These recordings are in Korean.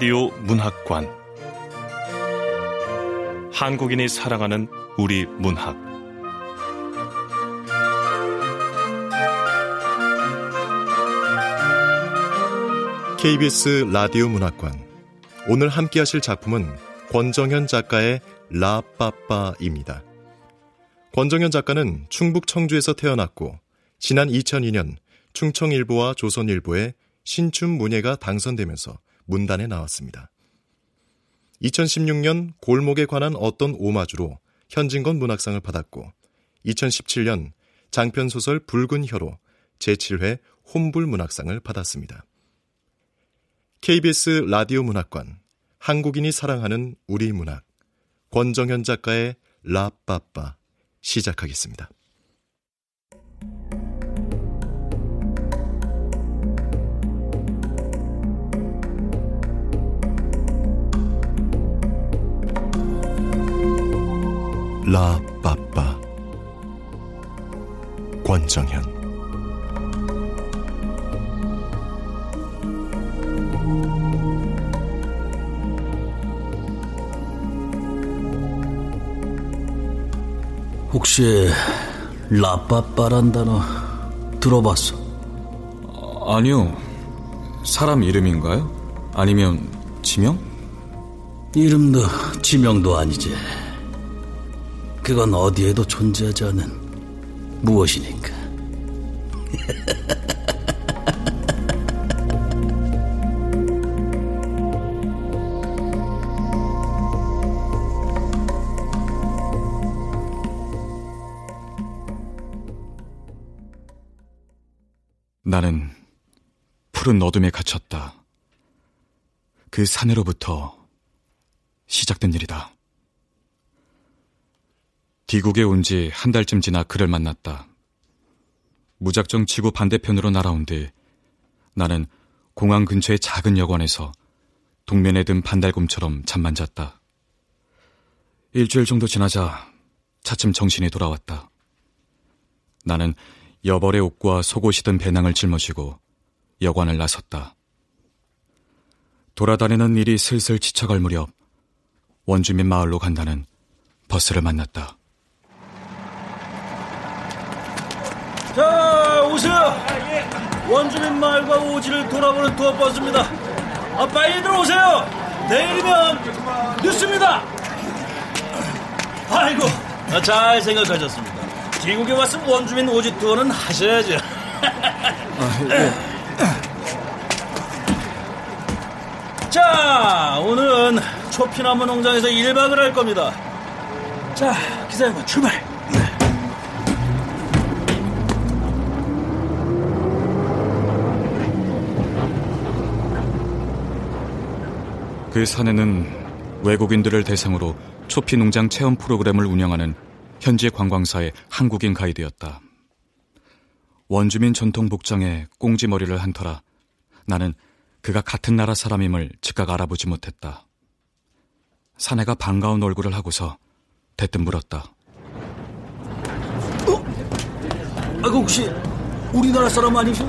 라디오 문학관, 한국인이 사랑하는 우리 문학. KBS 라디오 문학관, 오늘 함께 하실 작품은 권정현 작가의 라빠빠입니다. 권정현 작가는 충북 청주에서 태어났고 지난 2002년 충청일보와 조선일보에 신춘 문예가 당선되면서 문단에 나왔습니다. 2016년 골목에 관한 어떤 오마주로 현진건 문학상을 받았고 2017년 장편소설 붉은 혀로 제7회 혼불 문학상을 받았습니다. KBS 라디오 문학관, 한국인이 사랑하는 우리 문학, 권정현 작가의 라빠빠 시작하겠습니다. 라빠빠, 권정현. 혹시 라빠빠란 단어 들어봤어? 아니요. 사람 이름인가요? 아니면 지명? 이름도 지명도 아니지. 그건 어디에도 존재하지 않은 무엇이니까. 나는 푸른 어둠에 갇혔다. 그 산으로부터 시작된 일이다. 디국에 온 지 한 달쯤 지나 그를 만났다. 무작정 지구 반대편으로 날아온 뒤 나는 공항 근처의 작은 여관에서 동면에 든 반달곰처럼 잠만 잤다. 일주일 정도 지나자 차츰 정신이 돌아왔다. 나는 여벌의 옷과 속옷이든 배낭을 짊어지고 여관을 나섰다. 돌아다니는 일이 슬슬 지쳐갈 무렵 원주민 마을로 간다는 버스를 만났다. 자, 오세요. 원주민 마을과 오지를 돌아보는 투어버스입니다. 아, 빨리 들어오세요. 내일이면 늦습니다. 아이고, 잘 생각하셨습니다. 지국에 왔으면 원주민 오지 투어는 하셔야죠. 자, 오늘은 초피나무 농장에서 1박을 할 겁니다. 자, 기사님 출발. 그 산에는 외국인들을 대상으로 초피농장 체험 프로그램을 운영하는 현지 관광사의 한국인 가이드였다. 원주민 전통 복장에 꽁지머리를 한 터라 나는 그가 같은 나라 사람임을 즉각 알아보지 못했다. 사내가 반가운 얼굴을 하고서 대뜸 물었다. 아, 혹시 우리나라 사람 아니죠?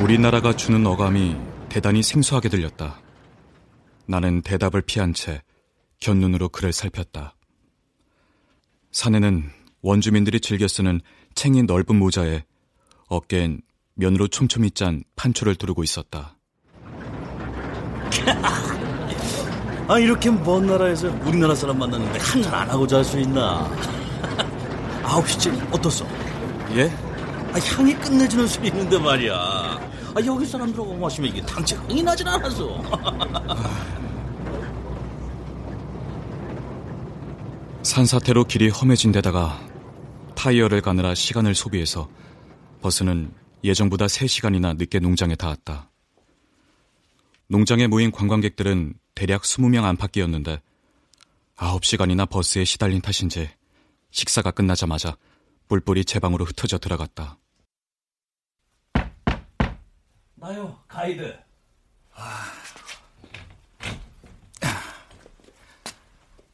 우리나라가 주는 어감이 대단히 생소하게 들렸다. 나는 대답을 피한 채 곁눈으로 그를 살폈다. 산에는 원주민들이 즐겨 쓰는 챙이 넓은 모자에 어깨엔 면으로 촘촘히 짠 판초를 두르고 있었다. 아, 이렇게 먼 나라에서 우리나라 사람 만났는데 한잔 안 하고 잘 수 있나? 9시쯤 어떻소? 예? 향이 끝내주는 술이 있는데 말이야. 여기 사람들하고 마시면 이게 당체 흥이 나진 않아서. 산사태로 길이 험해진 데다가 타이어를 가느라 시간을 소비해서 버스는 예정보다 3시간이나 늦게 농장에 닿았다. 농장에 모인 관광객들은 대략 20명 안팎이었는데 9시간이나 버스에 시달린 탓인지 식사가 끝나자마자 뿔뿔이 제 방으로 흩어져 들어갔다. 아유, 가이드.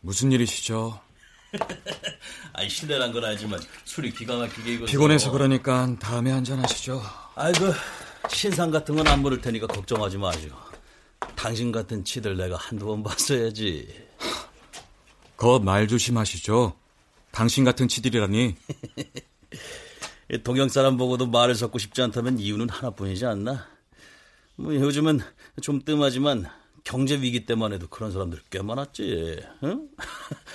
무슨 일이시죠? 아니, 실례란 건 알지만 술이 기가 막히게 이거. 피곤해서 그러니까 다음에 한잔 하시죠. 아이고, 신상 같은 건 안 물을 테니까 걱정하지 마시오. 당신 같은 치들 내가 한두 번 봤어야지. 거 말 조심하시죠. 당신 같은 치들이라니. 동양 사람 보고도 말을 섞고 싶지 않다면 이유는 하나뿐이지 않나? 뭐 요즘은 좀 뜸하지만 경제 위기 때만 해도 그런 사람들 꽤 많았지. 응?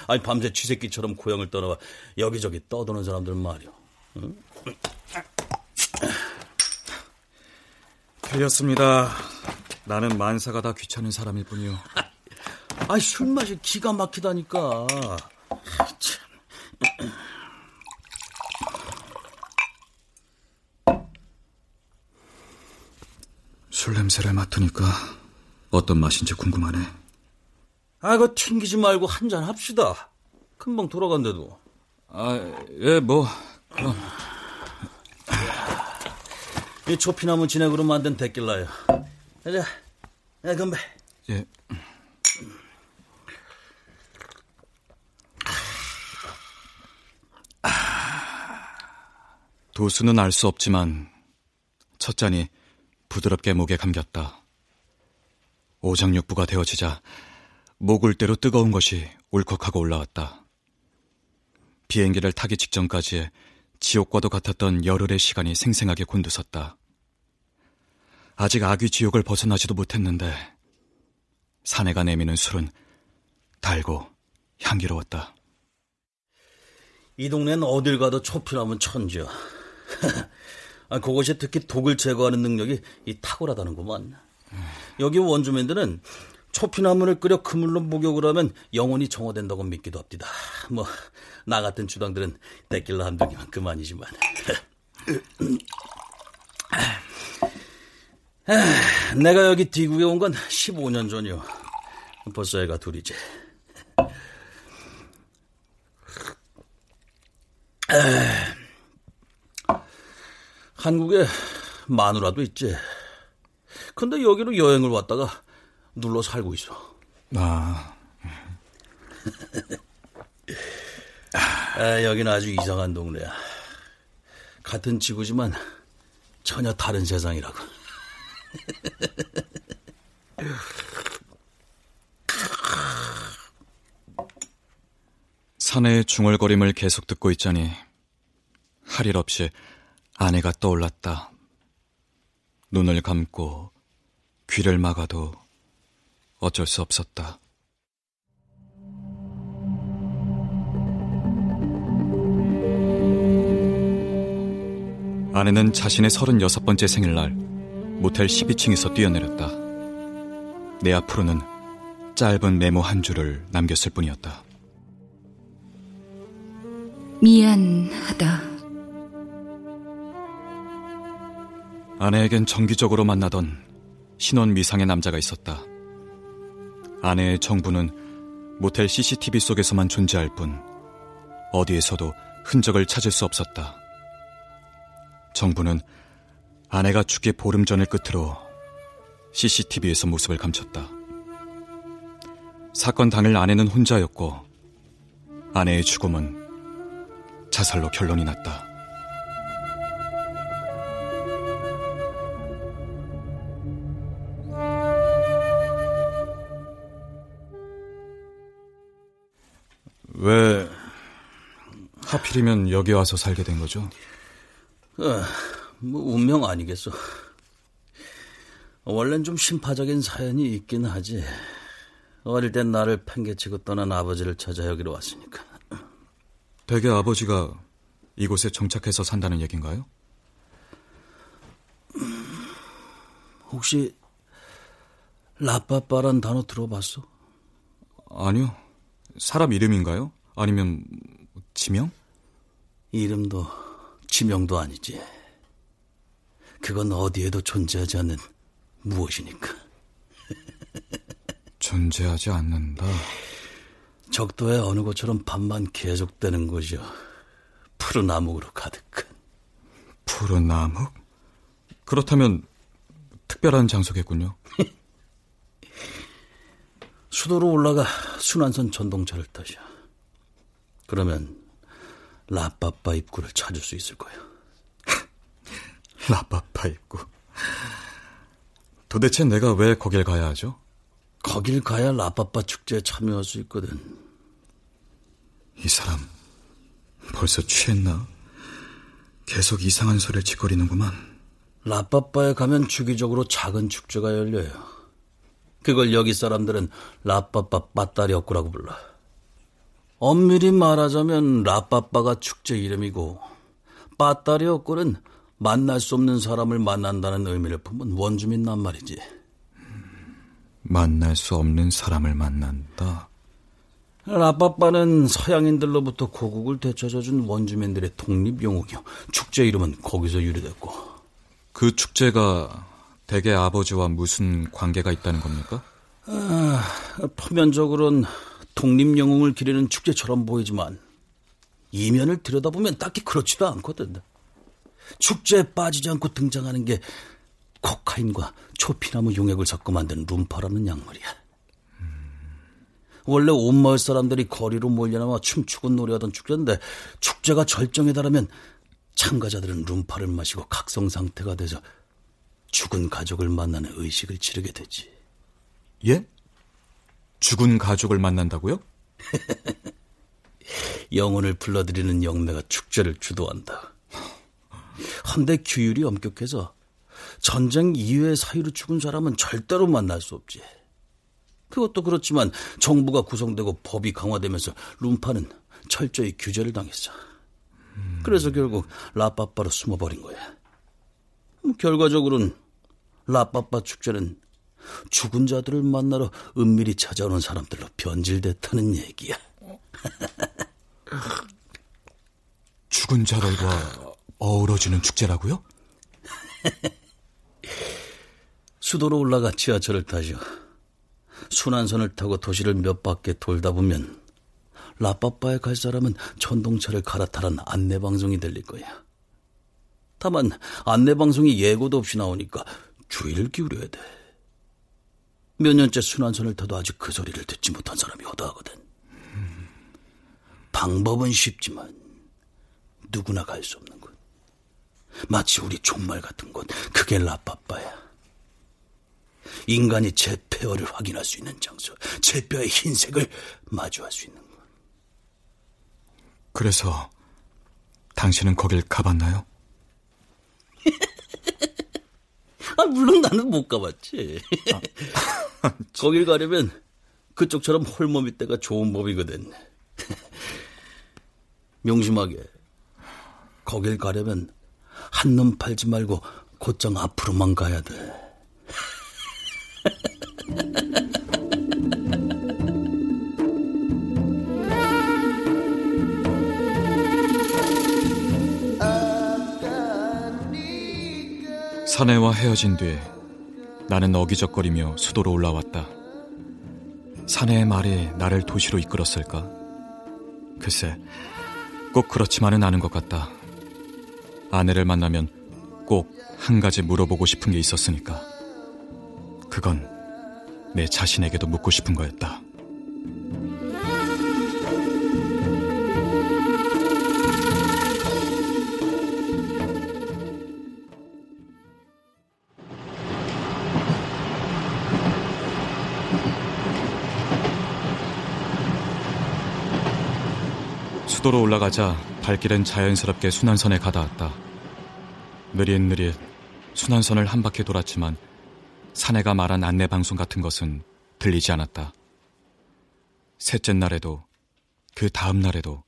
아니 밤새 쥐새끼처럼 고향을 떠나와 여기저기 떠도는 사람들 말이오. 응? 틀렸습니다. 나는 만사가 다 귀찮은 사람일 뿐이요. 아, 술맛이 기가 막히다니까. 아, 참. 술 냄새를 맡으니까 어떤 맛인지 궁금하네. 아, 이거 튕기지 말고 한잔 합시다. 금방 돌아간대도. 아, 예, 뭐. 그럼. 이 초피나무 진액으로 만든 데킬라요. 가자, 야, 건배. 예. 도수는 알 수 없지만 첫 잔이 부드럽게 목에 감겼다. 오장육부가 되어지자 목울대로 뜨거운 것이 울컥하고 올라왔다. 비행기를 타기 직전까지의 지옥과도 같았던 열흘의 시간이 생생하게 곤두섰다. 아직 아귀 지옥을 벗어나지도 못했는데 사내가 내미는 술은 달고 향기로웠다. 이 동네는 어딜 가도 초피나무는 천지야. 그것이 특히 독을 제거하는 능력이 이 탁월하다는구만. 여기 원주민들은 초피나무를 끓여 그물로 목욕을 하면 영혼이 정화된다고 믿기도 합디다. 뭐 나 같은 주당들은 데킬라 한 병이면 그만이지만. 내가 여기 디구에 온 건 15년 전이요. 벌써 애가 둘이지. 한국에 마누라도 있지. 근데 여기로 여행을 왔다가 눌러 살고 있어. 아. 아, 여긴 아주 이상한 동네야. 같은 지구지만 전혀 다른 세상이라고. 사내의 중얼거림을 계속 듣고 있자니 할 일 없이 아내가 떠올랐다. 눈을 감고 귀를 막아도 어쩔 수 없었다. 아내는 자신의 36번째 생일날 모텔 12층에서 뛰어내렸다. 내 앞으로는 짧은 메모 한 줄을 남겼을 뿐이었다. 미안하다. 아내에겐 정기적으로 만나던 신혼 미상의 남자가 있었다. 아내의 정부는 모텔 CCTV 속에서만 존재할 뿐 어디에서도 흔적을 찾을 수 없었다. 정부는 아내가 죽기 보름 전을 끝으로 CCTV에서 모습을 감췄다. 사건 당일 아내는 혼자였고 아내의 죽음은 자살로 결론이 났다. 왜 하필이면 여기 와서 살게 된 거죠? 뭐 운명 아니겠어. 원래는 좀 심파적인 사연이 있긴 하지. 어릴 땐 나를 팽개치고 떠난 아버지를 찾아 여기로 왔으니까. 댁의 아버지가 이곳에 정착해서 산다는 얘긴가요? 혹시 라빠빠란 단어 들어봤어? 아니요. 사람 이름인가요? 아니면 지명? 이름도 지명도 아니지. 그건 어디에도 존재하지 않는 무엇이니까. 존재하지 않는다. 적도의 어느 곳처럼 밤만 계속되는 곳이요. 푸른 암흑으로 가득한. 푸른 암흑? 그렇다면 특별한 장소겠군요. 수도로 올라가 순환선 전동차를 타셔. 그러면 라빠빠 입구를 찾을 수 있을 거야. 라빠빠 입구. 도대체 내가 왜 거길 가야 하죠? 거길 가야 라빠빠 축제에 참여할 수 있거든. 이 사람 벌써 취했나? 계속 이상한 소리를 짓거리는구만. 라빠빠에 가면 주기적으로 작은 축제가 열려요. 그걸 여기 사람들은 라빠빠 빠따리 엇구라고 불러. 엄밀히 말하자면 라빠빠가 축제 이름이고 빠따리 엇구는 만날 수 없는 사람을 만난다는 의미를 품은 원주민 낱말이지. 만날 수 없는 사람을 만난다. 라빠빠는 서양인들로부터 고국을 되찾아준 원주민들의 독립용어며 축제 이름은 거기서 유래됐고. 그 축제가 댁의 아버지와 무슨 관계가 있다는 겁니까? 표면적으로는 독립영웅을 기리는 축제처럼 보이지만 이면을 들여다보면 딱히 그렇지도 않거든. 축제에 빠지지 않고 등장하는 게 코카인과 초피나무 용액을 섞어 만든 룸파라는 약물이야. 원래 온 마을 사람들이 거리로 몰려나와 춤추고 노래하던 축제인데 축제가 절정에 달하면 참가자들은 룸파를 마시고 각성 상태가 돼서 죽은 가족을 만나는 의식을 치르게 되지. 예? 죽은 가족을 만난다고요? 영혼을 불러들이는 영매가 축제를 주도한다. 한데 규율이 엄격해서 전쟁 이후에 사유로 죽은 사람은 절대로 만날 수 없지. 그것도 그렇지만 정부가 구성되고 법이 강화되면서 룸파는 철저히 규제를 당했어. 그래서 결국 라빠빠로 숨어버린 거야. 결과적으로는 라빠빠 축제는 죽은 자들을 만나러 은밀히 찾아오는 사람들로 변질됐다는 얘기야. 죽은 자들과 어우러지는 축제라고요? 수도로 올라가 지하철을 타죠. 순환선을 타고 도시를 몇 바퀴 돌다 보면 라빠빠에 갈 사람은 전동차를 갈아타란 안내방송이 들릴 거야. 다만 안내방송이 예고도 없이 나오니까 주의를 기울여야 돼. 몇 년째 순환선을 타도 아직 그 소리를 듣지 못한 사람이 허다하거든. 방법은 쉽지만 누구나 갈 수 없는 곳. 마치 우리 종말 같은 곳. 그게 라빠빠야. 인간이 제 폐허를 확인할 수 있는 장소. 제 뼈의 흰색을 마주할 수 있는 곳. 그래서 당신은 거길 가봤나요? 아, 물론 나는 못 가봤지. 거길 가려면 그쪽처럼 홀몸이 때가 좋은 법이거든. 명심하게 거길 가려면 한눈 팔지 말고 곧장 앞으로만 가야 돼. 사내와 헤어진 뒤에 나는 어기적거리며 수도로 올라왔다. 사내의 말이 나를 도시로 이끌었을까? 글쎄, 꼭 그렇지만은 않은 것 같다. 아내를 만나면 꼭 한 가지 물어보고 싶은 게 있었으니까. 그건 내 자신에게도 묻고 싶은 거였다. 수도로 올라가자 발길은 자연스럽게 순환선에 가닿았다. 느릿느릿 순환선을 한 바퀴 돌았지만 사내가 말한 안내방송 같은 것은 들리지 않았다. 셋째 날에도 그 다음 날에도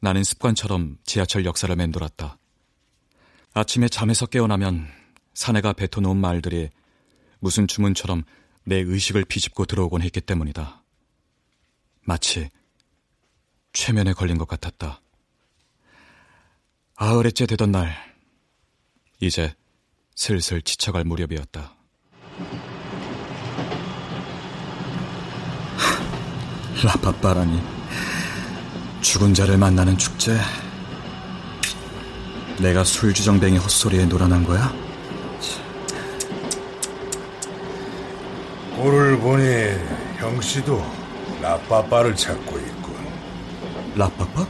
나는 습관처럼 지하철 역사를 맴돌았다. 아침에 잠에서 깨어나면 사내가 뱉어놓은 말들이 무슨 주문처럼 내 의식을 비집고 들어오곤 했기 때문이다. 마치 최면에 걸린 것 같았다. 아흘째 되던 날, 이제 슬슬 지쳐갈 무렵이었다. 라빠빠라니, 죽은 자를 만나는 축제. 내가 술주정뱅이 헛소리에 놀아난 거야? 오늘 보니 형씨도 라빠빠를 찾고 있고. 라빠빠?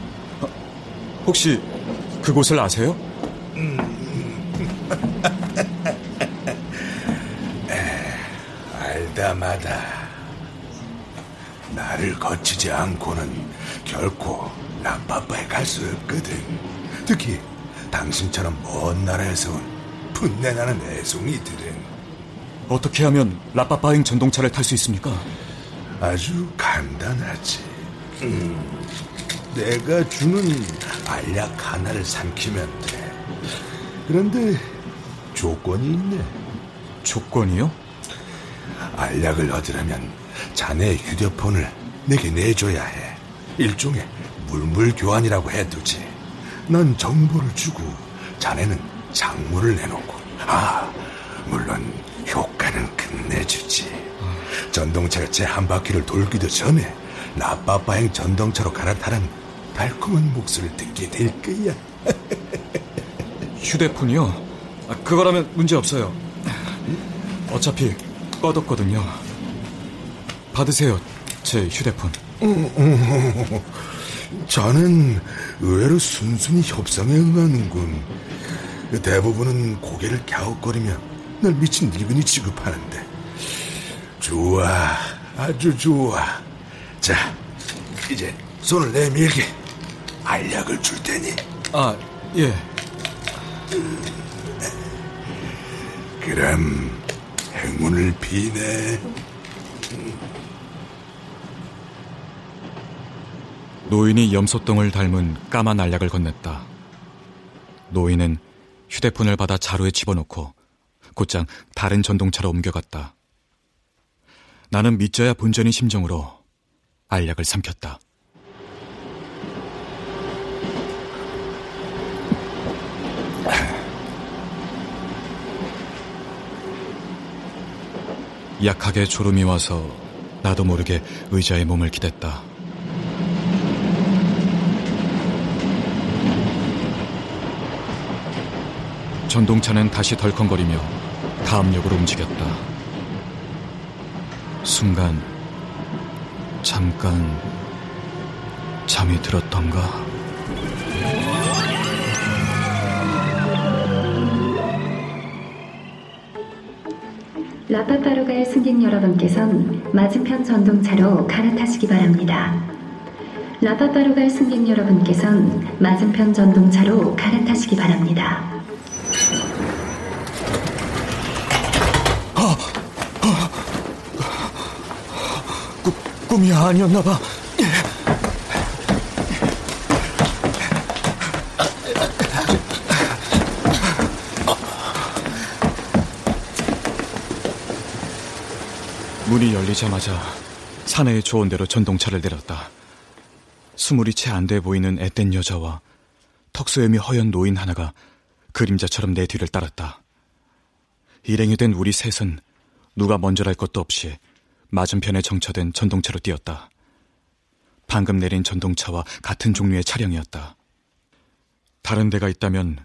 혹시 그곳을 아세요? 마다마다 나를 거치지 않고는 결코 라빠빠에 갈 수 없거든. 특히 당신처럼 먼 나라에서 온 풋내나는 애송이들은. 어떻게 하면 라빠빠행 전동차를 탈 수 있습니까? 아주 간단하지. 내가 주는 알약 하나를 삼키면 돼. 그런데 조건이 있네. 조건이요? 알약을 얻으려면 자네의 휴대폰을 내게 내줘야 해. 일종의 물물교환이라고 해두지. 난 정보를 주고 자네는 작물을 내놓고. 아, 물론 효과는 끝내주지. 전동차가 제 한 바퀴를 돌기도 전에 라빠빠행 전동차로 갈아타란 달콤한 목소리를 듣게 될 거야. 휴대폰이요? 그거라면 문제없어요. 어차피 꺼뒀거든요. 받으세요, 제 휴대폰. 저는 의외로 순순히 협상에 응하는군. 대부분은 고개를 갸웃거리며 날 미친 늙은이 취급하는데. 좋아, 아주 좋아. 자, 이제 손을 내밀게. 알약을 줄 테니. 아, 예. 그럼 행운을 비네. 노인이 염소똥을 닮은 까만 알약을 건넸다. 노인은 휴대폰을 받아 자루에 집어넣고 곧장 다른 전동차로 옮겨갔다. 나는 믿져야 본전인 심정으로 알약을 삼켰다. 약하게 졸음이 와서 나도 모르게 의자에 몸을 기댔다. 전동차는 다시 덜컹거리며 다음역으로 움직였다. 순간 잠깐 잠이 들었던가. 라빠빠로 갈 승객 여러분께서는 맞은편 전동차로 갈아타시기 바랍니다. 라빠빠로 갈 승객 여러분께서는 맞은편 전동차로 갈아타시기 바랍니다. 꿈이 아니었나 봐. 문이 열리자마자 사내의 조언대로 전동차를 내렸다. 스물이 채 안 돼 보이는 앳된 여자와 턱수염이 허연 노인 하나가 그림자처럼 내 뒤를 따랐다. 일행이 된 우리 셋은 누가 먼저랄 것도 없이 맞은편에 정차된 전동차로 뛰었다. 방금 내린 전동차와 같은 종류의 차량이었다. 다른 데가 있다면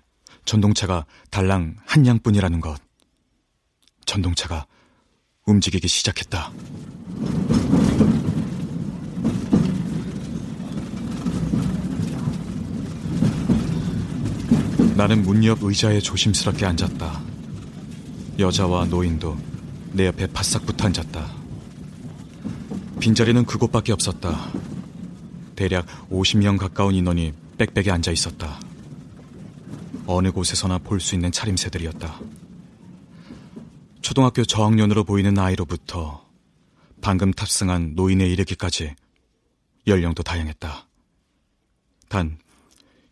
전동차가 달랑 한 양뿐이라는 것. 전동차가 움직이기 시작했다. 나는 문 옆 의자에 조심스럽게 앉았다. 여자와 노인도 내 옆에 바싹 붙어 앉았다. 빈자리는 그곳밖에 없었다. 대략 50명 가까운 인원이 빽빽이 앉아 있었다. 어느 곳에서나 볼 수 있는 차림새들이었다. 초등학교 저학년으로 보이는 아이로부터 방금 탑승한 노인에 이르기까지 연령도 다양했다. 단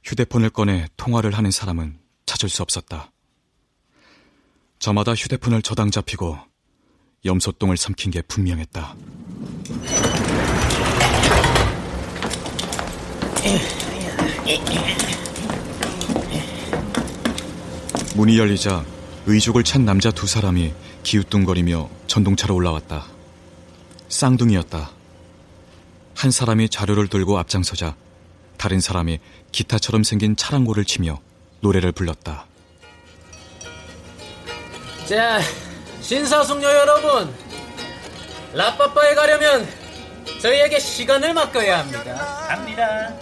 휴대폰을 꺼내 통화를 하는 사람은 찾을 수 없었다. 저마다 휴대폰을 저당 잡히고 염소똥을 삼킨 게 분명했다. 문이 열리자 의족을 찬 남자 두 사람이 기웃뚱거리며 전동차로 올라왔다. 쌍둥이였다. 한 사람이 자루를 들고 앞장서자 다른 사람이 기타처럼 생긴 차랑고를 치며 노래를 불렀다. 자, 신사숙녀 여러분, 라빠빠에 가려면 저희에게 시간을 맡겨야 합니다. 갑니다.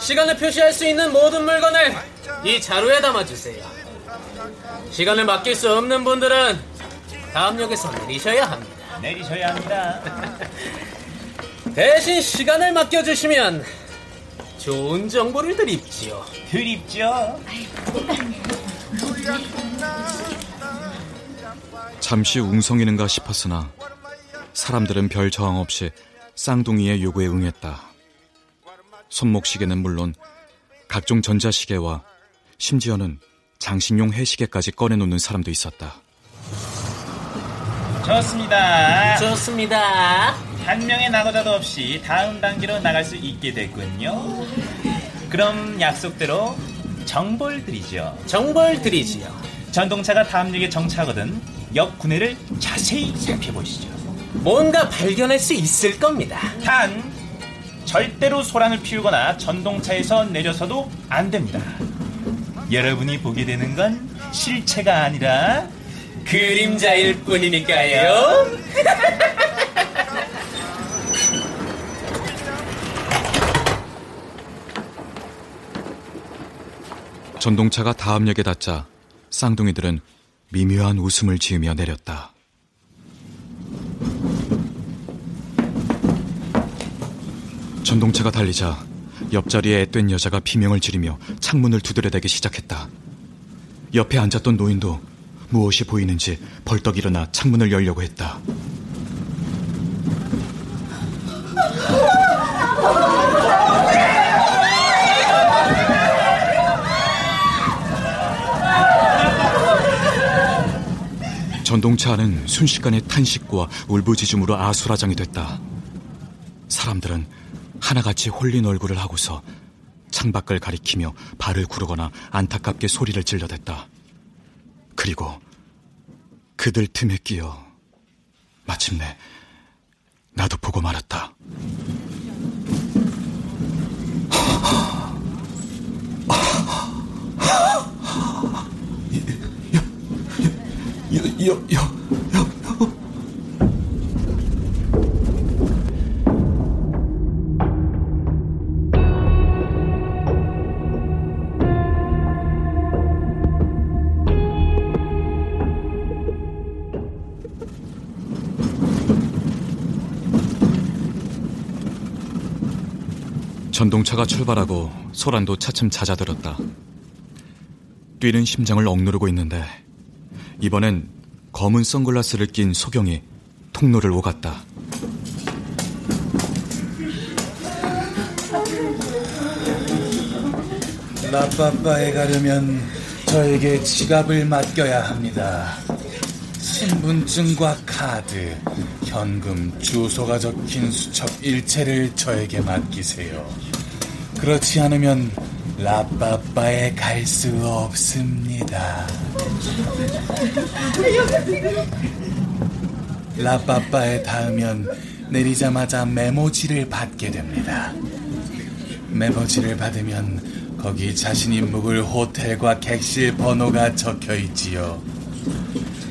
시간을 표시할 수 있는 모든 물건을 이 자루에 담아주세요. 시간을 맡길 수 없는 분들은 다음 역에서 내리셔야 합니다. 내리셔야 합니다. 대신 시간을 맡겨주시면 좋은 정보를 드립지요. 드립죠. 잠시 웅성이는가 싶었으나 사람들은 별 저항 없이 쌍둥이의 요구에 응했다. 손목시계는 물론 각종 전자시계와 심지어는 장식용 해시계까지 꺼내놓는 사람도 있었다. 좋습니다. 좋습니다. 한 명의 낙오자도 없이 다음 단계로 나갈 수 있게 됐군요. 그럼 약속대로 정보를 드리죠. 정보를 드리지요. 전동차가 다음 역에 정차하거든 역 구내를 자세히 살펴보시죠. 뭔가 발견할 수 있을 겁니다. 단, 절대로 소란을 피우거나 전동차에서 내려서도 안 됩니다. 여러분이 보게 되는 건 실체가 아니라 그림자일 뿐이니까요. 전동차가 다음 역에 닿자 쌍둥이들은 미묘한 웃음을 지으며 내렸다. 전동차가 달리자 옆자리에 앳된 여자가 비명을 지르며 창문을 두드려대기 시작했다. 옆에 앉았던 노인도 무엇이 보이는지 벌떡 일어나 창문을 열려고 했다. 전동차 안은 순식간에 탄식과 울부짖음으로 아수라장이 됐다. 사람들은 하나같이 홀린 얼굴을 하고서 창밖을 가리키며 발을 구르거나 안타깝게 소리를 질러댔다. 그리고 그들 틈에 끼어 마침내 나도 보고 말았다. 전동차가 출발하고 소란도 차츰 잦아들었다. 뛰는 심장을 억누르고 있는데 이번엔 검은 선글라스를 낀 소경이 통로를 오갔다. 라빠빠에 가려면 저에게 지갑을 맡겨야 합니다. 신분증과 카드, 현금, 주소가 적힌 수첩 일체를 저에게 맡기세요. 그렇지 않으면 라빠빠에 갈 수 없습니다. 라빠빠에 닿으면 내리자마자 메모지를 받게 됩니다. 메모지를 받으면 거기 자신이 묵을 호텔과 객실 번호가 적혀있지요.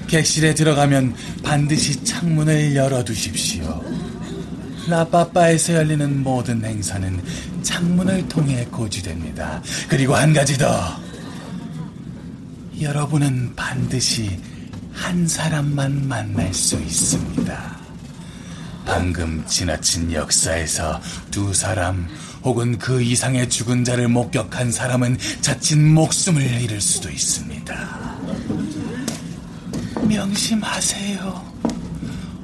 객실에 들어가면 반드시 창문을 열어두십시오. 라빠빠에서 열리는 모든 행사는 창문을 통해 고지됩니다. 그리고 한 가지 더, 여러분은 반드시 한 사람만 만날 수 있습니다. 방금 지나친 역사에서 두 사람 혹은 그 이상의 죽은 자를 목격한 사람은 자칫 목숨을 잃을 수도 있습니다. 명심하세요.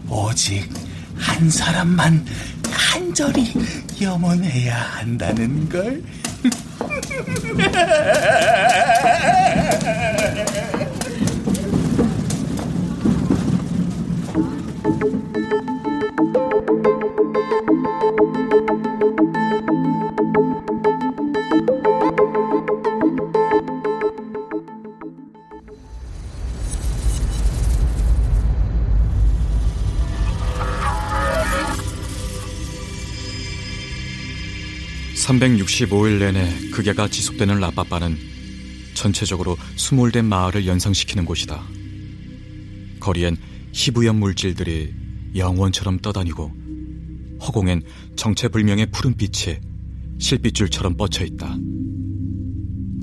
오직 한 사람만 간절히 염원해야 한다는 걸. (365일) 내내 극야가 지속되는 라빠빠는 전체적으로 수몰된 마을을 연상시키는 곳이다. 거리엔 희부연 물질들이 영원처럼 떠다니고 허공엔 정체불명의 푸른빛이 실핏줄처럼 뻗쳐있다.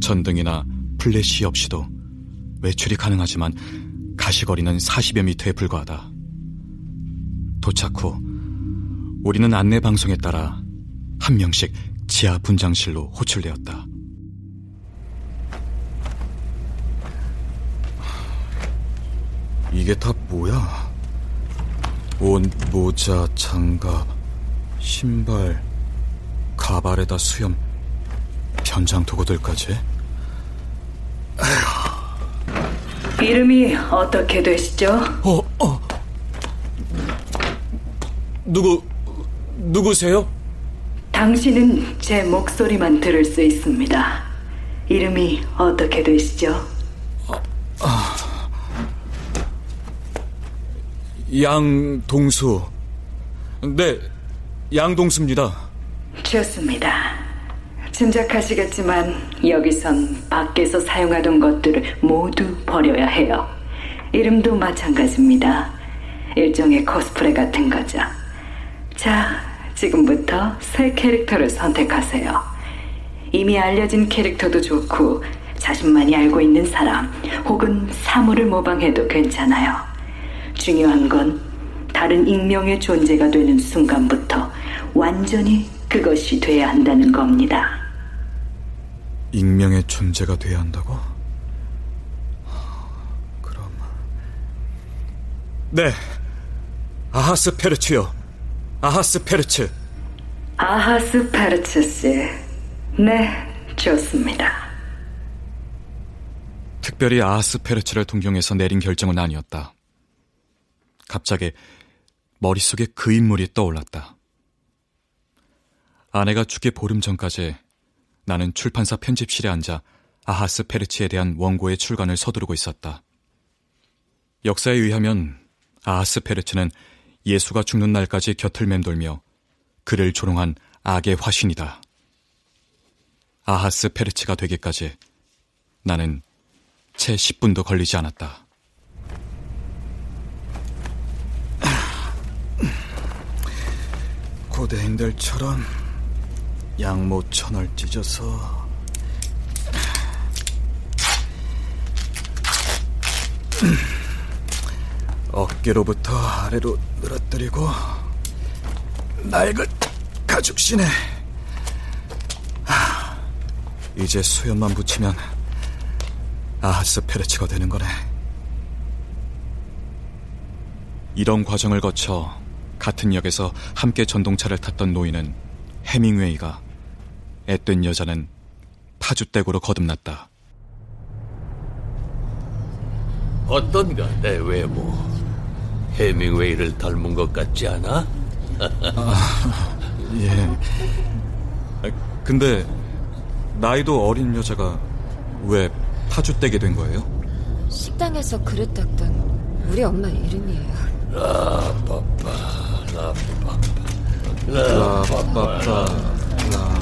전등이나 플래시 없이도 외출이 가능하지만 가시거리는 40여 미터에 불과하다. 도착 후 우리는 안내 방송에 따라 한 명씩 지하 분장실로 호출되었다. 이게 다 뭐야? 옷, 모자, 장갑, 신발, 가발에다 수염, 변장 도구들까지? 에휴. 이름이 어떻게 되시죠? 누구세요? 당신은 제 목소리만 들을 수 있습니다. 이름이 어떻게 되시죠? 양동수. 네, 양동수입니다. 좋습니다. 짐작하시겠지만 여기선 밖에서 사용하던 것들을 모두 버려야 해요. 이름도 마찬가지입니다. 일종의 코스프레 같은 거죠. 자, 지금부터 새 캐릭터를 선택하세요. 이미 알려진 캐릭터도 좋고 자신만이 알고 있는 사람 혹은 사물을 모방해도 괜찮아요. 중요한 건 다른 익명의 존재가 되는 순간부터 완전히 그것이 돼야 한다는 겁니다. 익명의 존재가 돼야 한다고? 그럼... 네, 아하스 페르츠요. 아하스 페르츠. 아하스 페르츠 씨. 네, 좋습니다. 특별히 아하스 페르츠를 동경해서 내린 결정은 아니었다. 갑자기 머릿속에 그 인물이 떠올랐다. 아내가 죽기 보름 전까지 나는 출판사 편집실에 앉아 아하스 페르츠에 대한 원고의 출간을 서두르고 있었다. 역사에 의하면 아하스 페르츠는 예수가 죽는 날까지 곁을 맴돌며 그를 조롱한 악의 화신이다. 아하스 페르츠가 되기까지 나는 채 10분도 걸리지 않았다. 고대인들처럼 양모 천을 찢어서 어깨로부터 아래로 늘어뜨리고 낡은 가죽신에 이제 수염만 붙이면 아하스 페르츠가 되는 거네. 이런 과정을 거쳐 같은 역에서 함께 전동차를 탔던 노인은 해밍웨이가, 앳된 여자는 파주댁으로 거듭났다. 어떤가 내 외모? 해밍웨이를 닮은 것 같지 않아? 예. 근데 나이도 어린 여자가 왜 파주댁이 된 거예요? 식당에서 그릇 닦던 우리 엄마 이름이에요. 라빠빠, 라빠빠, 라빠빠, 라빠빠.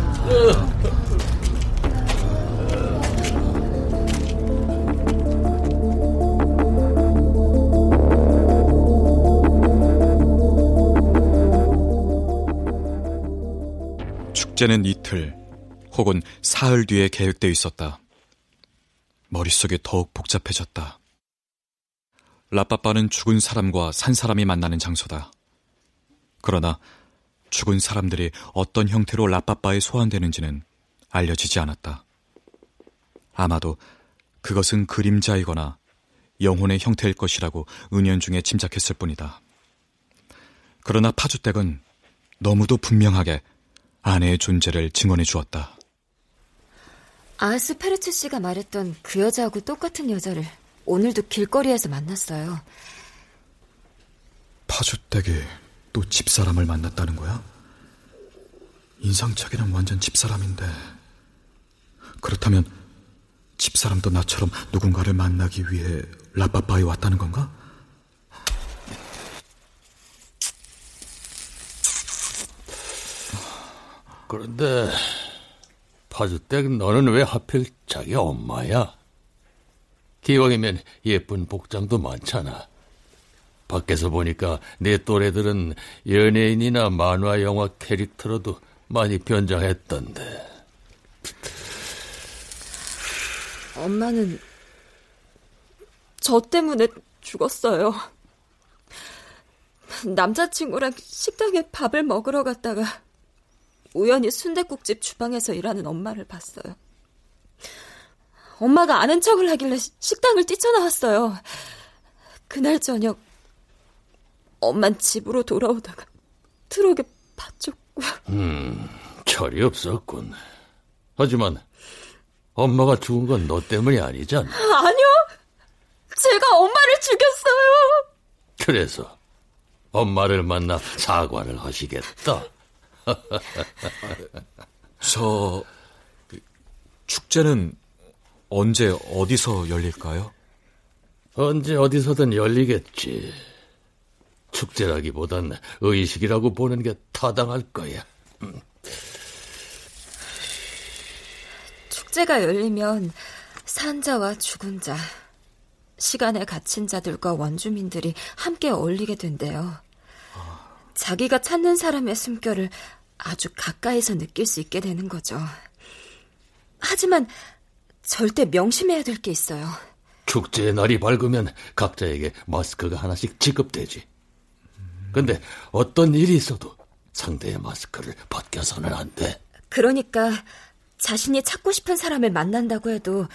축제는 이틀 혹은 사흘 뒤에 계획돼 있었다. 머릿속이 더욱 복잡해졌다. 라빠빠는 죽은 사람과 산 사람이 만나는 장소다. 그러나 죽은 사람들이 어떤 형태로 라빠빠에 소환되는지는 알려지지 않았다. 아마도 그것은 그림자이거나 영혼의 형태일 것이라고 은연중에 짐작했을 뿐이다. 그러나 파주댁은 너무도 분명하게 아내의 존재를 증언해 주었다. 아하스 페르츠 씨가 말했던 그 여자하고 똑같은 여자를 오늘도 길거리에서 만났어요. 파주댁에 또 집사람을 만났다는 거야? 인상착의랑 완전 집사람인데, 그렇다면 집사람도 나처럼 누군가를 만나기 위해 라빠빠에 왔다는 건가? 그런데 파주댁 너는 왜 하필 자기 엄마야? 기왕이면 예쁜 복장도 많잖아. 밖에서 보니까 내 또래들은 연예인이나 만화 영화 캐릭터로도 많이 변장했던데. 엄마는 저 때문에 죽었어요. 남자친구랑 식당에 밥을 먹으러 갔다가 우연히 순댓국집 주방에서 일하는 엄마를 봤어요. 엄마가 아는 척을 하길래 식당을 뛰쳐나왔어요. 그날 저녁 엄만 집으로 돌아오다가 트럭에 받쳤고요. 철이 없었군. 하지만 엄마가 죽은 건 너 때문이 아니지 않나? 아니요. 제가 엄마를 죽였어요. 그래서 엄마를 만나 사과를 하시겠다. 저 축제는 언제 어디서 열릴까요? 언제 어디서든 열리겠지. 축제라기보단 의식이라고 보는 게 타당할 거야. 축제가 열리면 산자와 죽은 자, 시간에 갇힌 자들과 원주민들이 함께 어울리게 된대요. 자기가 찾는 사람의 숨결을 아주 가까이서 느낄 수 있게 되는 거죠. 하지만 절대 명심해야 될 게 있어요. 축제의 날이 밝으면 각자에게 마스크가 하나씩 지급되지. 근데 어떤 일이 있어도 상대의 마스크를 벗겨서는 안 돼. 그러니까 자신이 찾고 싶은 사람을 만난다고 해도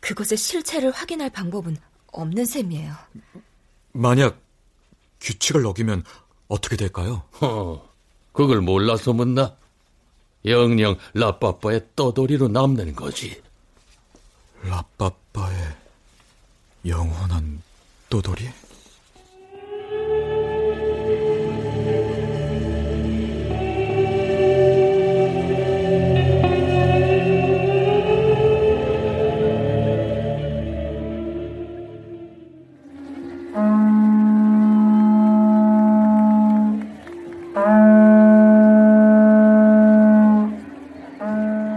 그것의 실체를 확인할 방법은 없는 셈이에요. 만약 규칙을 어기면 어떻게 될까요? 그걸 몰라서 묻나? 영영 라빠빠의 떠돌이로 남는 거지. 라빠빠의 영원한 떠돌이?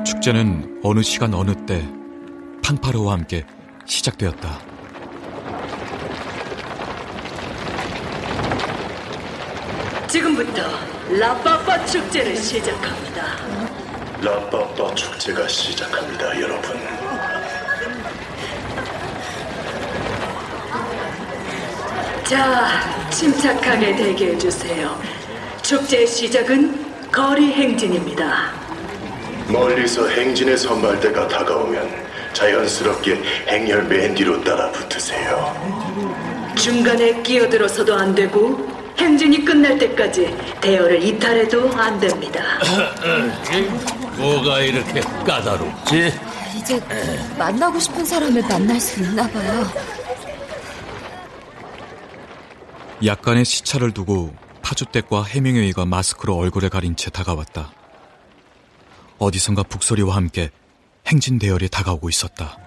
축제는 어느 시간 어느 때 판파르와 함께 시작되었다. 지금부터 라빠빠 축제를 시작합니다. 라빠빠 축제가 시작합니다, 여러분. 자, 침착하게 대기해주세요. 축제의 시작은 거리 행진입니다. 멀리서 행진의 선발대가 다가오면 자연스럽게 행렬 맨 뒤로 따라 붙으세요. 중간에 끼어들어서도 안 되고 행진이 끝날 때까지 대열을 이탈해도 안 됩니다. 뭐가 이렇게 까다롭지? 이제 만나고 싶은 사람을 만날 수 있나 봐요. 약간의 시차를 두고 파주댁과 해밍웨이가 마스크로 얼굴을 가린 채 다가왔다. 어디선가 북소리와 함께 행진 대열이 다가오고 있었다.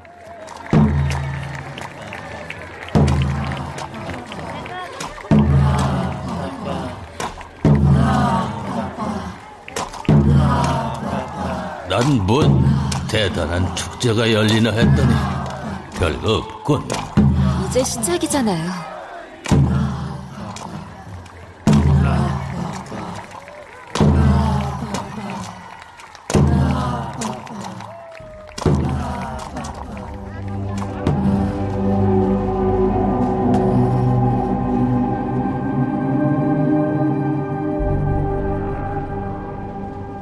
난 뭔 대단한 축제가 열리나 했더니 별거 없군. 이제 시작이잖아요.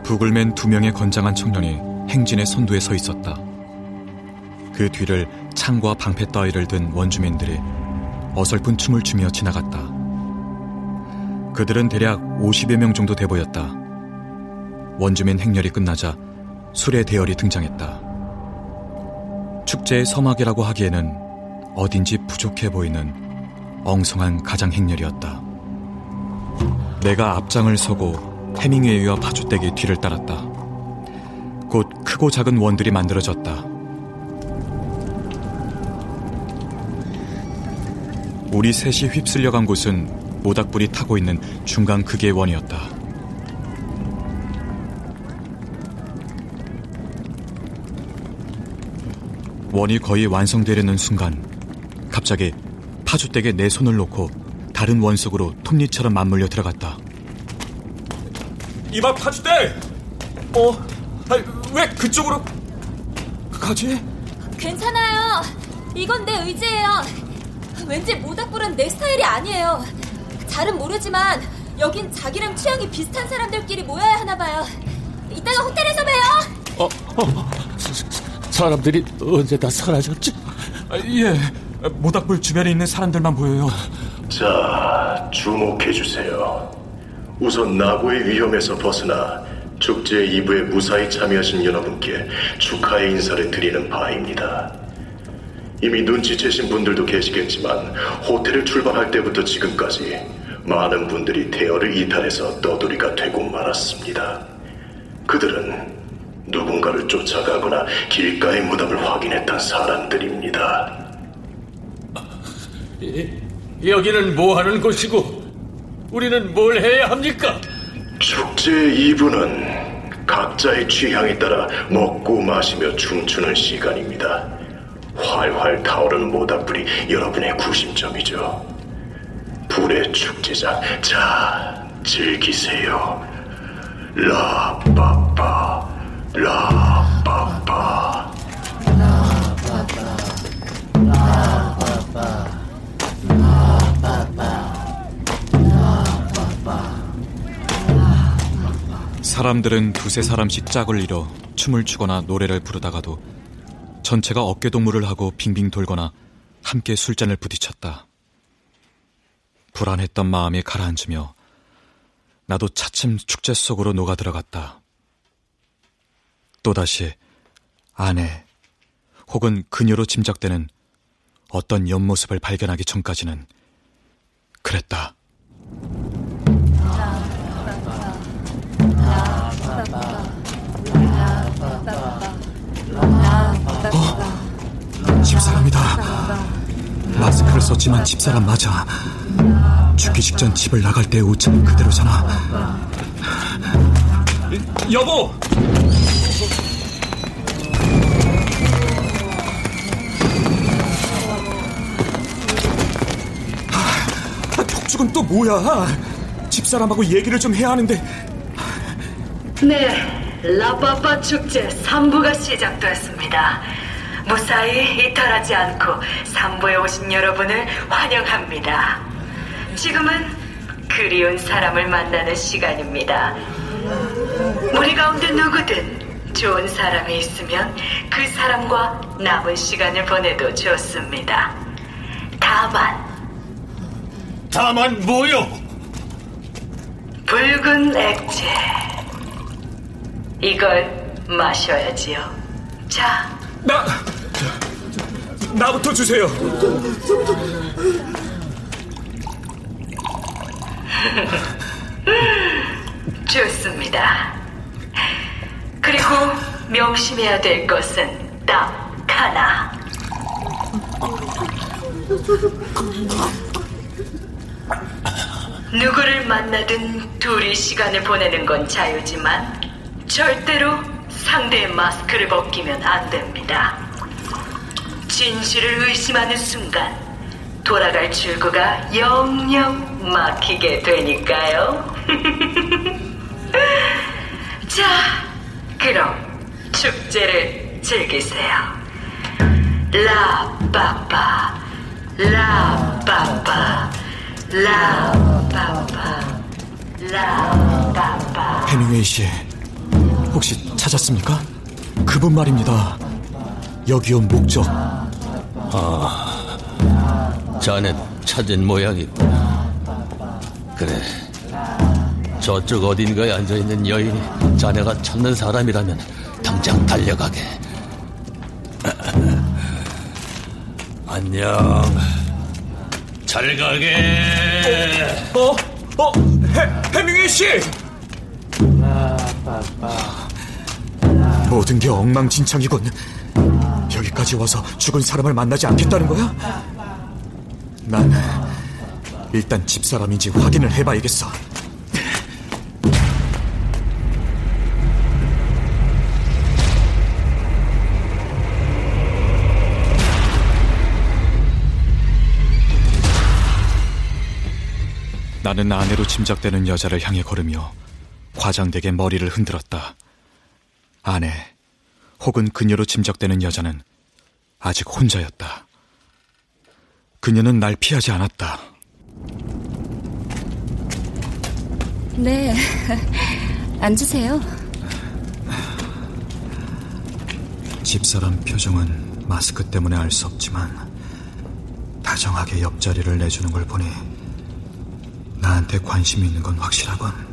북을 맨 두 명의 건장한 청년이 행진의 선두에 서 있었다. 그 뒤를 창과 방패 따위를 든 원주민들이 어설픈 춤을 추며 지나갔다. 그들은 대략 50여 명 정도 돼 보였다. 원주민 행렬이 끝나자 수레 대열이 등장했다. 축제의 서막이라고 하기에는 어딘지 부족해 보이는 엉성한 가장 행렬이었다. 내가 앞장을 서고 해밍웨이와 파주댁이 뒤를 따랐다. 곧 크고 작은 원들이 만들어졌다. 우리 셋이 휩쓸려간 곳은 모닥불이 타고 있는 중간 극의 원이었다. 원이 거의 완성되려는 순간 갑자기 파주댁에 내 손을 놓고 다른 원 속으로 톱니처럼 맞물려 들어갔다. 이봐 파주대! 왜 그쪽으로 가지? 괜찮아요. 이건 내 의지예요. 왠지 모닥불은 내 스타일이 아니에요. 잘은 모르지만 여긴 자기랑 취향이 비슷한 사람들끼리 모여야 하나봐요. 이따가 호텔에서 봬요. 사람들이 언제 다 사라졌지? 예, 모닥불 주변에 있는 사람들만 보여요. 자, 주목해주세요. 우선 낙오의 위험에서 벗어나 축제 2부에 무사히 참여하신 여러분께 축하의 인사를 드리는 바입니다. 이미 눈치채신 분들도 계시겠지만 호텔을 출발할 때부터 지금까지 많은 분들이 대열을 이탈해서 떠돌이가 되고 말았습니다. 그들은 누군가를 쫓아가거나 길가의 무덤을 확인했던 사람들입니다. 여기는 뭐하는 곳이고 우리는 뭘 해야 합니까? 축제 2부는 각자의 취향에 따라 먹고 마시며 춤추는 시간입니다. 활활 타오르는 모닥불이 여러분의 구심점이죠. 불의 축제장, 자, 즐기세요. 라빠빠, 라빠빠, 라빠빠, 라빠빠, 라빠빠. 사람들은 두세 사람씩 짝을 이뤄 춤을 추거나 노래를 부르다가도 전체가 어깨동무를 하고 빙빙 돌거나 함께 술잔을 부딪혔다. 불안했던 마음이 가라앉으며 나도 차츰 축제 속으로 녹아들어갔다. 또다시 아내 혹은 그녀로 짐작되는 어떤 옆모습을 발견하기 전까지는 그랬다. 집사람이다. 마스크를 썼지만 집사람 맞아. 죽기 직전 집을 나갈 때의 옷차림 그대로잖아. 여보! 폭죽은 또 뭐야? 집사람하고 얘기를 좀 해야 하는데. 네, 라빠빠 축제 3부가 시작됐습니다. 무사히 이탈하지 않고 3부에 오신 여러분을 환영합니다. 지금은 그리운 사람을 만나는 시간입니다. 우리 가운데 누구든 좋은 사람이 있으면 그 사람과 남은 시간을 보내도 좋습니다. 다만 뭐요? 붉은 액체. 이걸 마셔야지요. 자, 나부터 주세요. 좋습니다. 그리고 명심해야 될 것은 딱 하나. 누구를 만나든 둘이 시간을 보내는 건 자유지만 절대로 상대의 마스크를 벗기면 안 됩니다. 진실을 의심하는 순간 돌아갈 출구가 영영 막히게 되니까요. 자, 그럼 축제를 즐기세요. 라빠빠, 라빠빠, 라빠빠, 라빠빠. 해밍웨이 씨, 혹시 찾았습니까? 그분 말입니다. 여기 온 목적. 자넨 찾은 모양이구나. 그래, 저쪽 어딘가에 앉아있는 여인이 자네가 찾는 사람이라면 당장 달려가게. 안녕, 잘 가게. 해밍웨이 씨! 모든 게 엉망진창이군. 여기까지 와서 죽은 사람을 만나지 않겠다는 거야? 난 일단 집사람인지 확인을 해봐야겠어. 나는 아내로 짐작되는 여자를 향해 걸으며 과장되게 머리를 흔들었다. 아내 혹은 그녀로 짐작되는 여자는 아직 혼자였다. 그녀는 날 피하지 않았다. 네, 앉으세요. 집사람 표정은 마스크 때문에 알 수 없지만 다정하게 옆자리를 내주는 걸 보니 나한테 관심이 있는 건 확실하군.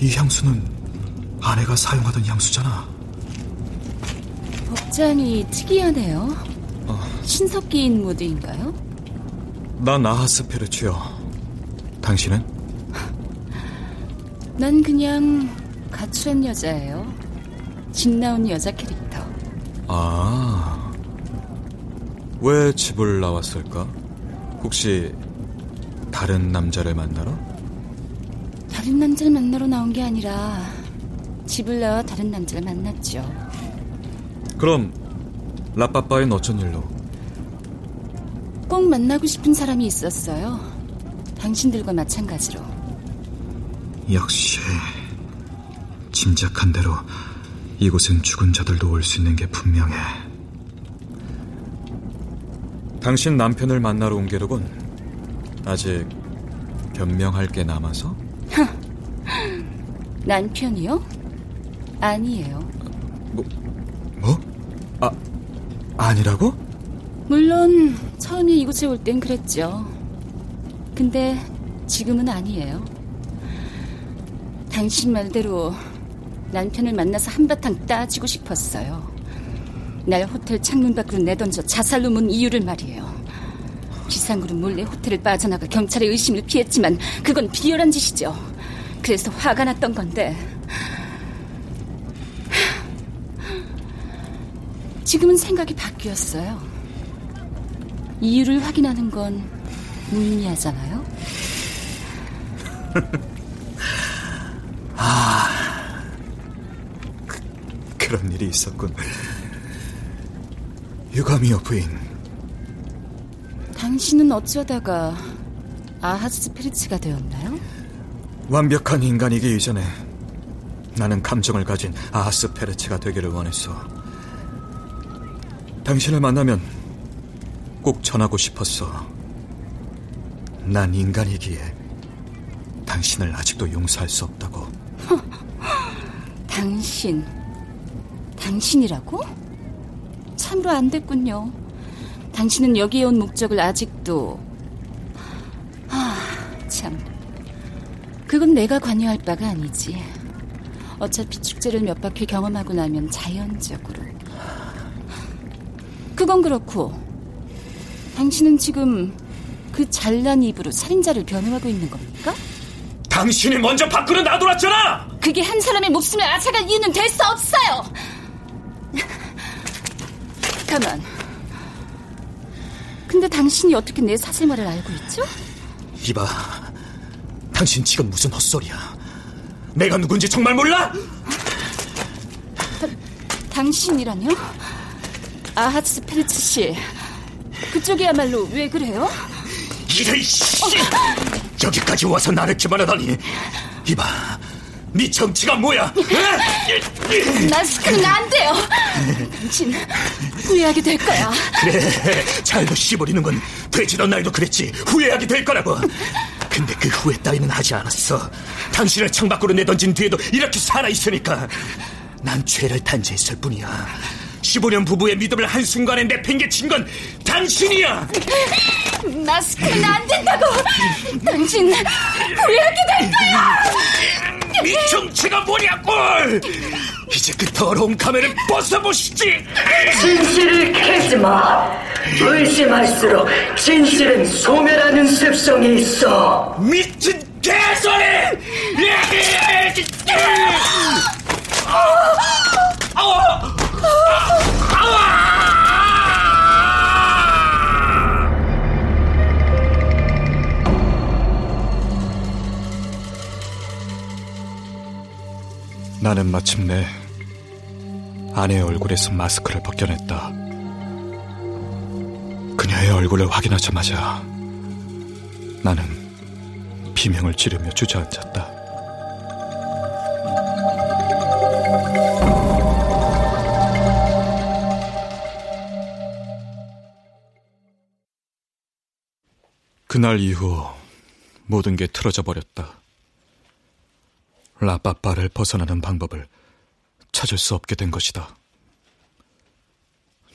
이 향수는 아내가 사용하던 향수잖아. 복장이 특이하네요. 신석기인 무드인가요? 난 아하스 페르츠요. 당신은? 난 그냥 가출한 여자예요. 집 나온 여자 캐릭터. 아, 왜 집을 나왔을까? 혹시 다른 남자를 만나러? 다른 남자를 만나러 나온 게 아니라 집을 나와 다른 남자를 만났죠. 그럼 라빠빠엔 어쩐 일로? 꼭 만나고 싶은 사람이 있었어요. 당신들과 마찬가지로. 역시 짐작한 대로 이곳엔 죽은 자들도 올 수 있는 게 분명해. 당신 남편을 만나러 온 게로군. 아직 변명할 게 남아서? 남편이요? 아니에요. 뭐? 아니라고? 물론 처음에 이곳에 올 땐 그랬죠. 근데 지금은 아니에요. 당신 말대로 남편을 만나서 한바탕 따지고 싶었어요. 날 호텔 창문 밖으로 내던져 자살로 문 이유를 말이에요. 비상구로 몰래 호텔을 빠져나가 경찰의 의심을 피했지만 그건 비열한 짓이죠. 그래서 화가 났던 건데 지금은 생각이 바뀌었어요. 이유를 확인하는 건 무의미하잖아요. 그런 일이 있었군. 유감이여 부인. 당신은 어쩌다가 아하스 페르츠가 되었나요? 완벽한 인간이기 이전에 나는 감정을 가진 아하스 페르츠가 되기를 원했어. 당신을 만나면 꼭 전하고 싶었어. 난 인간이기에 당신을 아직도 용서할 수 없다고. 당신이라고? 참으로 안 됐군요. 당신은 여기에 온 목적을 아직도... 참... 그건 내가 관여할 바가 아니지. 어차피 축제를 몇 바퀴 경험하고 나면 자연적으로... 그건 그렇고 당신은 지금 그 잘난 입으로 살인자를 변호하고 있는 겁니까? 당신이 먼저 밖으로 나돌았잖아! 그게 한 사람의 목숨을 앗아갈 이유는 될 수 없어요! 가만. 근데 당신이 어떻게 내 사실말을 알고 있죠? 이봐, 당신 지금 무슨 헛소리야. 내가 누군지 정말 몰라? 당신이라뇨? 아하스 페르츠 씨, 그쪽이야말로 왜 그래요? 이래 씨! 여기까지 와서 나를 기만하다니. 이봐, 네 정치가 뭐야? 마스크는 안 돼요. 당신 후회하게 될 거야. 그래, 잘도 씹어리는 건 돼지던 날도 그랬지. 후회하게 될 거라고. 근데 그 후회 따위는 하지 않았어. 당신을 창밖으로 내던진 뒤에도 이렇게 살아있으니까 난 죄를 단죄했을 뿐이야. 15년 부부의 믿음을 한순간에 내팽개친 건 당신이야. 마스크는 안 된다고. 당신 후회하게 될 거야. 네 정체가 뭐냐고. 이제 그 더러운 카메라를 벗어보시지. 진실을 캐지 마. 의심할수록 진실은 소멸하는 습성이 있어. 미친 개소리. 아우. 나는 마침내 아내의 얼굴에서 마스크를 벗겨냈다. 그녀의 얼굴을 확인하자마자 나는 비명을 지르며 주저앉았다. 그날 이후 모든 게 틀어져 버렸다. 라빠빠를 벗어나는 방법을 찾을 수 없게 된 것이다.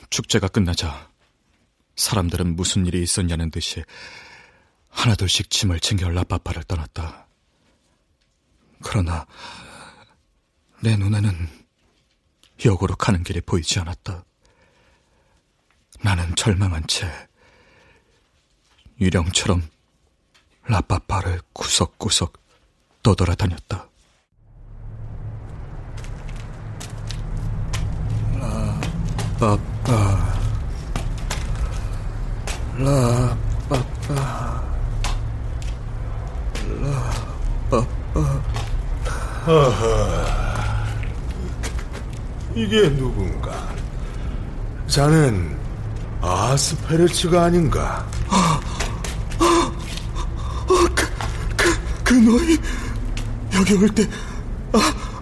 축제가 끝나자 사람들은 무슨 일이 있었냐는 듯이 하나둘씩 짐을 챙겨 라빠빠를 떠났다. 그러나 내 눈에는 역으로 가는 길이 보이지 않았다. 나는 절망한 채 유령처럼 라빠빠를 구석구석 떠돌아다녔다. 라빠빠, 라빠빠, 라빠빠. 하하, 이게 누군가? 자넨 아하스 페르츠가 아닌가? 그 노인, 여기 올 때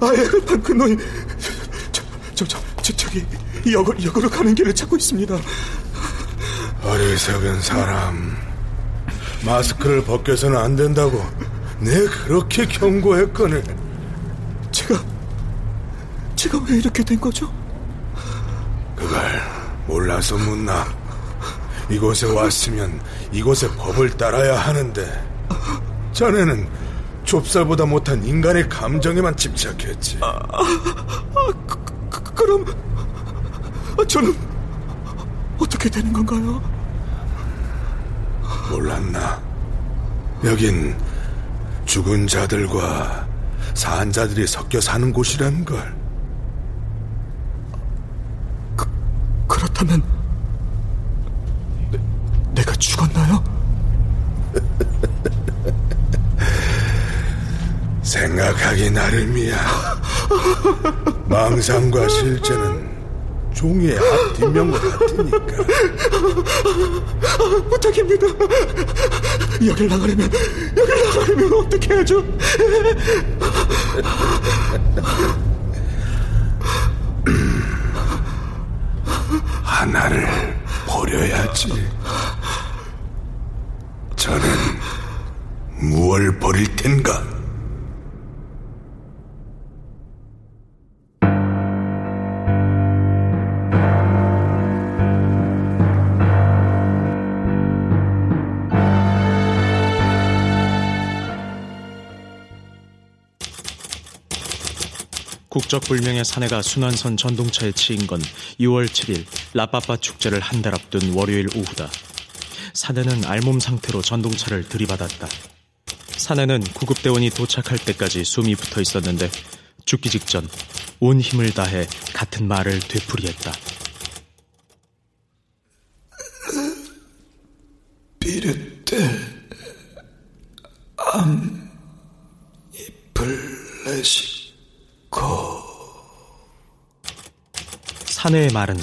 애급한 그 노인, 저기 역으로 가는 길을 찾고 있습니다. 어리석은 사람, 마스크를 벗겨서는 안 된다고 내 그렇게 경고했거늘. 제가 왜 이렇게 된 거죠? 그걸 몰라서 묻나? 이곳에 왔으면 이곳의 법을 따라야 하는데 자네는 좁쌀보다 못한 인간의 감정에만 집착했지. 그럼 저는 어떻게 되는 건가요? 몰랐나? 여긴 죽은 자들과 산 자들이 섞여 사는 곳이란 걸. 그렇다면 내가 죽었나요? 생각하기 나름이야. 망상과 실제는 종이의 앞뒷면과 같으니까. 부탁입니다. 여길 나가려면 어떻게 하죠? 하나를 버려야지. 저는 무얼 버릴 텐가? 국적불명의 사내가 순환선 전동차에 치인 건 2월 7일 라빠빠 축제를 한 달 앞둔 월요일 오후다. 사내는 알몸 상태로 전동차를 들이받았다. 사내는 구급대원이 도착할 때까지 숨이 붙어 있었는데 죽기 직전 온 힘을 다해 같은 말을 되풀이했다. 비르텔 암 이플레시. 사내의 말은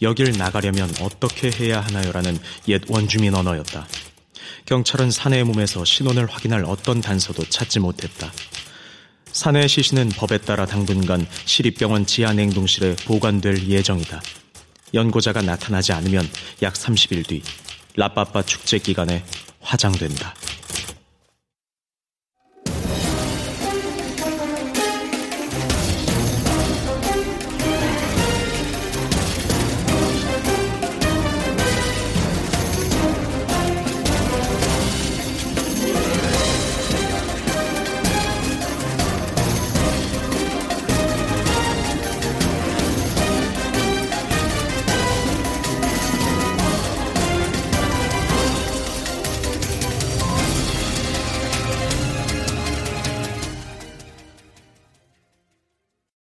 여길 나가려면 어떻게 해야 하나요라는 옛 원주민 언어였다. 경찰은 사내의 몸에서 신원을 확인할 어떤 단서도 찾지 못했다. 사내의 시신은 법에 따라 당분간 시립병원 지하냉동실에 보관될 예정이다. 연고자가 나타나지 않으면 약 30일 뒤 라빠빠 축제 기간에 화장된다.